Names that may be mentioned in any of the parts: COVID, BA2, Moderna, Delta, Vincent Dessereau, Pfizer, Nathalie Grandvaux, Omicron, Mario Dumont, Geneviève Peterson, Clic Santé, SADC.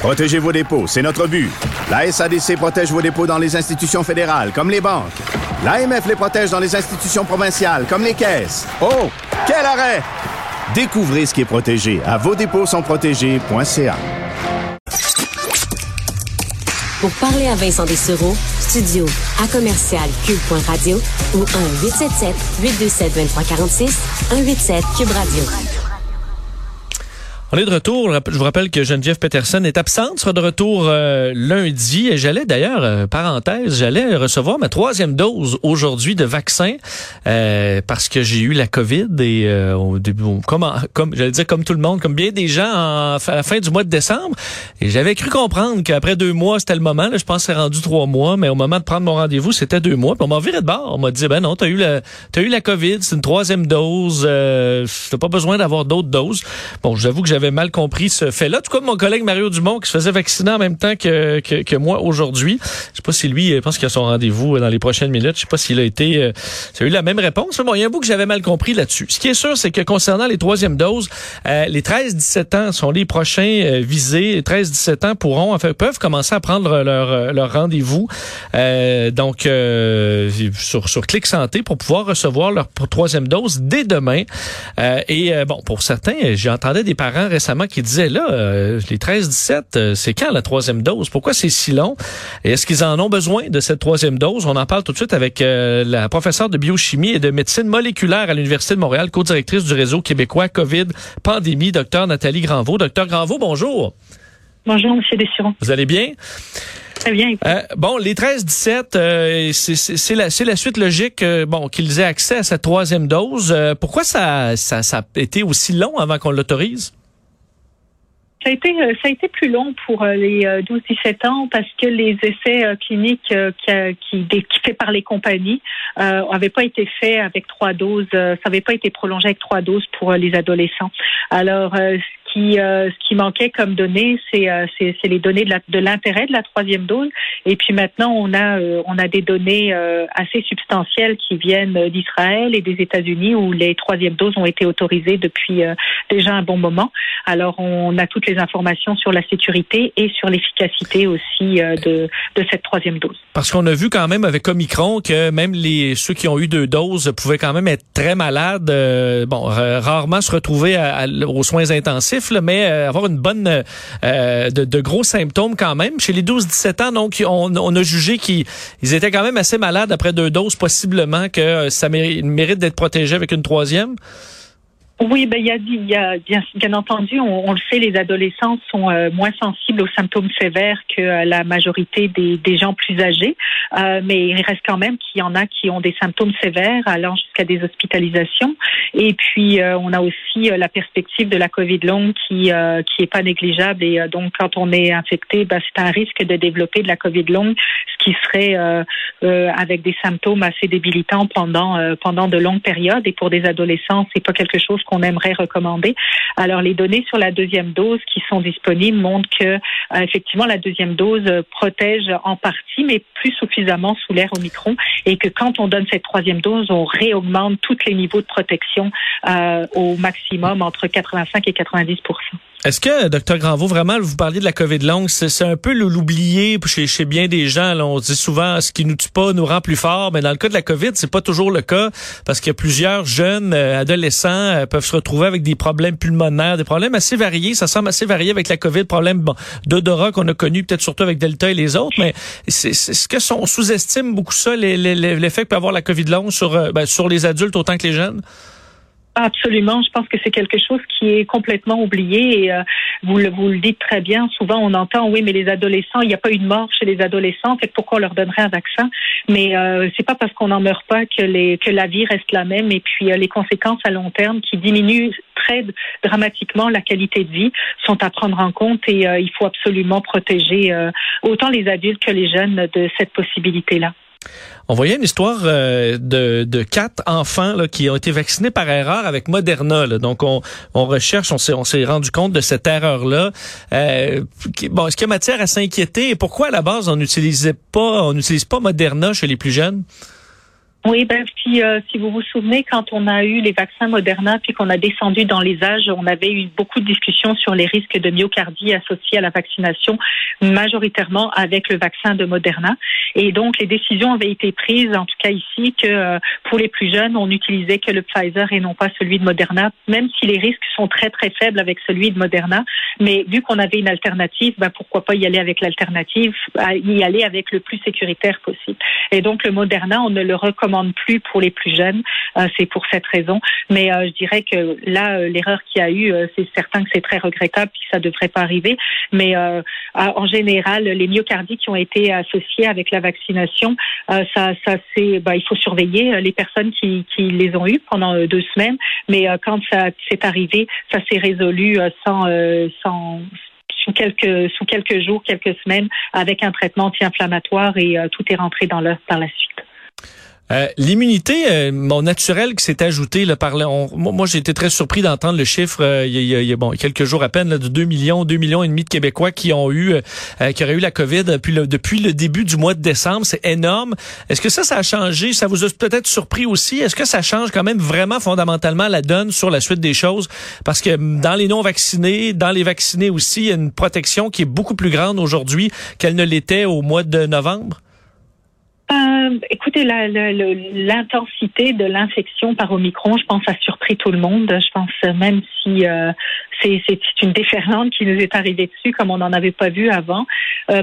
Protégez vos dépôts, c'est notre but. La SADC protège vos dépôts dans les institutions fédérales, comme les banques. L'AMF les protège dans les institutions provinciales, comme les caisses. Oh, quel arrêt! Découvrez ce qui est protégé à vosdépôtssontprotégés.ca. Pour parler à Vincent Dessereau, studio à commercial cube.radio ou 1-877-827-2346, 1-877-CUBE-RADIO. On est de retour. Je vous rappelle que Geneviève Peterson est absente, sera de retour lundi. Et j'allais d'ailleurs, parenthèse, j'allais recevoir ma 3e dose aujourd'hui de vaccin parce que j'ai eu la COVID et au début, comme j'allais dire comme tout le monde, comme bien des gens à la fin du mois de décembre. Et j'avais cru comprendre qu'après 2 mois, c'était le moment. Là, je pense que c'est rendu 3 mois, mais au moment de prendre mon rendez-vous, c'était 2 mois. Puis on m'a viré de bord. On m'a dit, ben non, t'as eu la COVID, c'est une 3e dose. T'as pas besoin d'avoir d'autres doses. Bon, j'avoue que j'avais mal compris ce fait-là. En tout cas, mon collègue Mario Dumont, qui se faisait vacciner en même temps que moi aujourd'hui. Je sais pas si lui, je pense qu'il a son rendez-vous dans les prochaines minutes. Je sais pas s'il a eu la même réponse. Mais bon, il y a un bout que j'avais mal compris là-dessus. Ce qui est sûr, c'est que concernant les 3e doses, les 13-17 ans sont les prochains visés. Les 13-17 ans peuvent commencer à prendre leur rendez-vous. Sur Clic Santé pour pouvoir recevoir leur 3e dose dès demain. Pour certains, j'entendais des parents récemment qui disaient les 13-17, c'est quand la 3e dose? Pourquoi c'est si long? Et est-ce qu'ils en ont besoin de cette 3e dose? On en parle tout de suite avec la professeure de biochimie et de médecine moléculaire à l'Université de Montréal, co-directrice du réseau québécois COVID Pandémie, Dr Nathalie Grandvaux. Dr Grandvaux, bonjour. Bonjour, M. Dessereau. Vous allez bien? Très bien. Les 13-17, c'est la suite logique qu'ils aient accès à cette 3e dose. Pourquoi ça a été aussi long avant qu'on l'autorise? Ça a été plus long pour les 12-17 ans parce que les essais cliniques qui faits par les compagnies n'avaient pas été faits avec 3 doses. Ça n'avait pas été prolongé avec 3 doses pour les adolescents. Alors, ce qui manquait comme données, c'est les données de l'intérêt de la 3e dose. Et puis maintenant, on a des données assez substantielles qui viennent d'Israël et des États-Unis où les 3e doses ont été autorisées depuis déjà un bon moment. Alors, on a toutes les informations sur la sécurité et sur l'efficacité aussi de cette 3e dose. Parce qu'on a vu quand même avec Omicron que même ceux qui ont eu 2 doses pouvaient quand même être très malades, rarement se retrouver aux soins intensifs, mais avoir une bonne de gros symptômes quand même. Chez les 12-17 ans, donc, on a jugé qu'ils étaient quand même assez malades après 2 doses, possiblement que ça mérite d'être protégé avec une 3e. Oui, il y a bien entendu, on le sait, les adolescents sont moins sensibles aux symptômes sévères que la majorité des gens plus âgés, mais il reste quand même qu'il y en a qui ont des symptômes sévères allant jusqu'à des hospitalisations. Et puis on a aussi la perspective de la COVID longue qui est pas négligeable. Et donc quand on est infecté, c'est un risque de développer de la COVID longue, ce qui serait avec des symptômes assez débilitants pendant de longues périodes. Et pour des adolescents, c'est pas quelque chose qu'on aimerait recommander. Alors, les données sur la 2e dose qui sont disponibles montrent que, effectivement, la 2e dose protège en partie, mais plus suffisamment sous l'ère Omicron, et que quand on donne cette 3e dose, on réaugmente tous les niveaux de protection au maximum, entre 85 et 90 %. Est-ce que, Dr Grandvaux, vraiment, vous parliez de la COVID longue, c'est un peu l'oublié chez bien des gens. Là, on dit souvent, ce qui nous tue pas nous rend plus fort, mais dans le cas de la COVID, c'est pas toujours le cas parce que plusieurs jeunes adolescents peuvent se retrouver avec des problèmes pulmonaires, des problèmes assez variés. Ça semble assez varié avec la COVID, problèmes d'odorat qu'on a connus, peut-être surtout avec Delta et les autres, mais est-ce qu'on sous-estime beaucoup ça, l'effet que peut avoir la COVID longue sur les adultes autant que les jeunes? Absolument. Je pense que c'est quelque chose qui est complètement oublié et vous le dites très bien. Souvent, on entend « oui, mais les adolescents, il n'y a pas eu de mort chez les adolescents, fait pourquoi on leur donnerait un vaccin ?» Mais c'est pas parce qu'on n'en meurt pas que la vie reste la même et puis les conséquences à long terme qui diminuent très dramatiquement la qualité de vie sont à prendre en compte et il faut absolument protéger autant les adultes que les jeunes de cette possibilité-là. On voyait une histoire de 4 enfants là, qui ont été vaccinés par erreur avec Moderna. Là. Donc, on recherche, on s'est rendu compte de cette erreur-là. Est-ce qu'il y a matière à s'inquiéter? Et pourquoi, à la base, on n'utilise pas Moderna chez les plus jeunes? Oui, si vous vous souvenez, quand on a eu les vaccins Moderna puis qu'on a descendu dans les âges, on avait eu beaucoup de discussions sur les risques de myocardie associés à la vaccination, majoritairement avec le vaccin de Moderna. Et donc, les décisions avaient été prises, en tout cas ici, que pour les plus jeunes, on n'utilisait que le Pfizer et non pas celui de Moderna, même si les risques sont très, très faibles avec celui de Moderna. Mais vu qu'on avait une alternative, pourquoi pas y aller avec l'alternative, y aller avec le plus sécuritaire possible. Et donc, le Moderna, on ne le recommande plus pour les plus jeunes. C'est pour cette raison. Mais je dirais que là, l'erreur qu'il y a eu, c'est certain que c'est très regrettable puis que ça ne devrait pas arriver. Mais en général, les myocardies qui ont été associées avec la vaccination, il faut surveiller les personnes qui les ont eues pendant 2 semaines. Mais quand ça s'est arrivé, ça s'est résolu sous quelques jours, quelques semaines, avec un traitement anti-inflammatoire et tout est rentré dans l'œuf par la suite. L'immunité naturelle qui s'est ajoutée là, moi j'ai été très surpris d'entendre le chiffre il y a quelques jours à peine là, de 2,5 millions de Québécois qui ont eu qui auraient eu la COVID depuis le début du mois de décembre. C'est énorme. Est-ce que ça a changé? Ça vous a peut-être surpris aussi? Est-ce que ça change quand même vraiment fondamentalement la donne sur la suite des choses? Parce que dans les non-vaccinés, dans les vaccinés aussi, il y a une protection qui est beaucoup plus grande aujourd'hui qu'elle ne l'était au mois de novembre? Écoutez, l'intensité de l'infection par Omicron, je pense, a surpris tout le monde. Je pense même si c'est une déferlante qui nous est arrivée dessus, comme on n'en avait pas vu avant.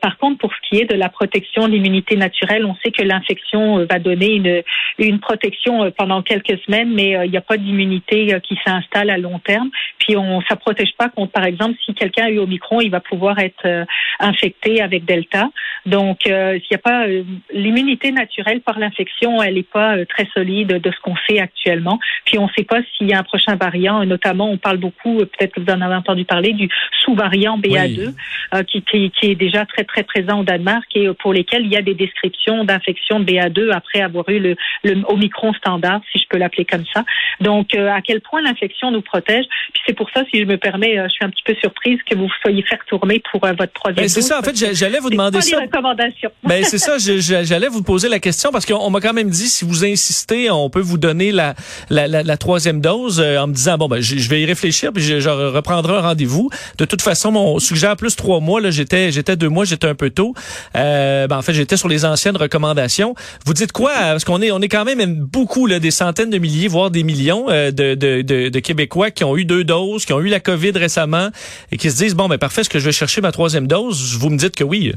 Par contre, pour ce qui est de la protection, l'immunité naturelle, on sait que l'infection va donner une protection pendant quelques semaines, mais il n'y a pas d'immunité qui s'installe à long terme. Puis ça protège pas contre, par exemple, si quelqu'un a eu Omicron, il va pouvoir être infecté avec Delta. Donc, s'il n'y a pas l'immunité naturelle par l'infection, elle n'est pas très solide de ce qu'on sait actuellement. Puis on ne sait pas s'il y a un prochain variant, notamment on parle beaucoup, peut-être que vous en avez entendu parler, du sous-variant BA2 oui. qui est déjà très très présent au Danemark et pour lesquels il y a des descriptions d'infection de BA2 après avoir eu le Omicron standard, si je peux l'appeler comme ça. Donc, à quel point l'infection nous protège. Puis c'est pour ça, si je me permets, je suis un petit peu surprise que vous soyez fait retourner pour votre 3e dose. C'est ça, en fait, j'allais vous demander ça. C'est ça, j'allais vous poser la question parce qu'on m'a quand même dit, si vous insistez, on peut vous donner la 3e dose en me disant, je vais y réfléchir puis je reprendrai un rendez-vous. De toute façon, on suggère plus 3 mois, là, j'étais 2 mois, j'étais un peu tôt. En fait, j'étais sur les anciennes recommandations. Vous dites quoi? Parce qu'on est quand même beaucoup, là, des centaines de milliers, voire des millions de Québécois qui ont eu 2 doses, qui ont eu la COVID récemment et qui se disent, parfait, est-ce que je vais chercher ma 3e dose? Vous me dites que oui.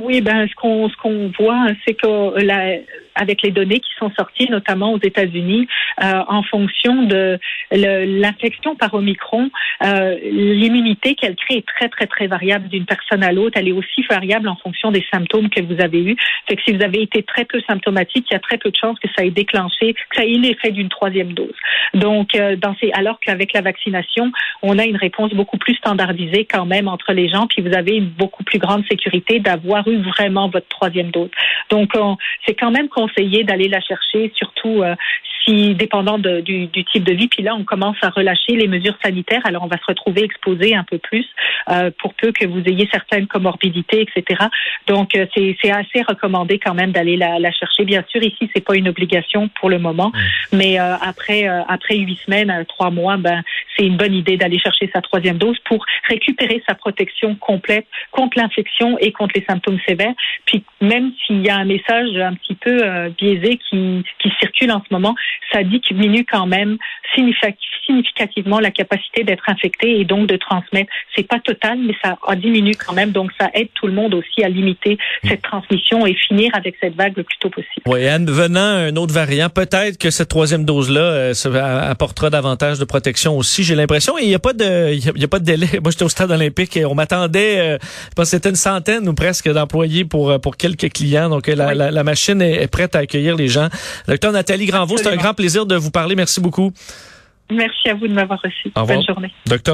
Oui, ce qu'on voit, c'est que avec les données qui sont sorties, notamment aux États-Unis, en fonction de l'infection par Omicron, l'immunité qu'elle crée est très, très, très variable d'une personne à l'autre. Elle est aussi variable en fonction des symptômes que vous avez eus. Fait que si vous avez été très peu symptomatique, il y a très peu de chances que ça ait déclenché, que ça ait l'effet d'une 3e dose. Donc, alors qu'avec la vaccination, on a une réponse beaucoup plus standardisée quand même entre les gens, puis vous avez une beaucoup plus grande sécurité d'avoir eu vraiment votre 3e dose. Donc, c'est quand même conseillé d'aller la chercher, surtout si dépendant du type de vie. Puis là, on commence à relâcher les mesures sanitaires, alors on va se retrouver exposé un peu plus pour peu que vous ayez certaines comorbidités, etc. Donc, c'est assez recommandé quand même d'aller la chercher. Bien sûr, ici, c'est pas une obligation pour le moment, mais après 8 semaines, 3 mois, c'est une bonne idée d'aller chercher sa 3e dose pour récupérer sa protection complète contre l'infection et contre les symptômes sévères. Puis, même s'il y a un message un petit peu biaisé qui circule en ce moment, ça dit qu'il diminue quand même significativement la capacité d'être infecté et donc de transmettre. C'est pas total, mais ça diminue quand même, donc ça aide tout le monde aussi à limiter cette transmission et finir avec cette vague le plus tôt possible. Oui, Anne, venant un autre variant, peut-être que cette troisième dose-là apportera davantage de protection aussi, j'ai l'impression. Et il n'y a pas de délai. Moi, j'étais au stade olympique et on m'attendait, je pense que c'était une centaine ou presque d'employés pour quelques clients. Donc, la machine est prête à accueillir les gens. Docteur Nathalie Grandvaux, c'est un grand plaisir de vous parler. Merci beaucoup. Merci à vous de m'avoir reçu. Bonne journée. Docteur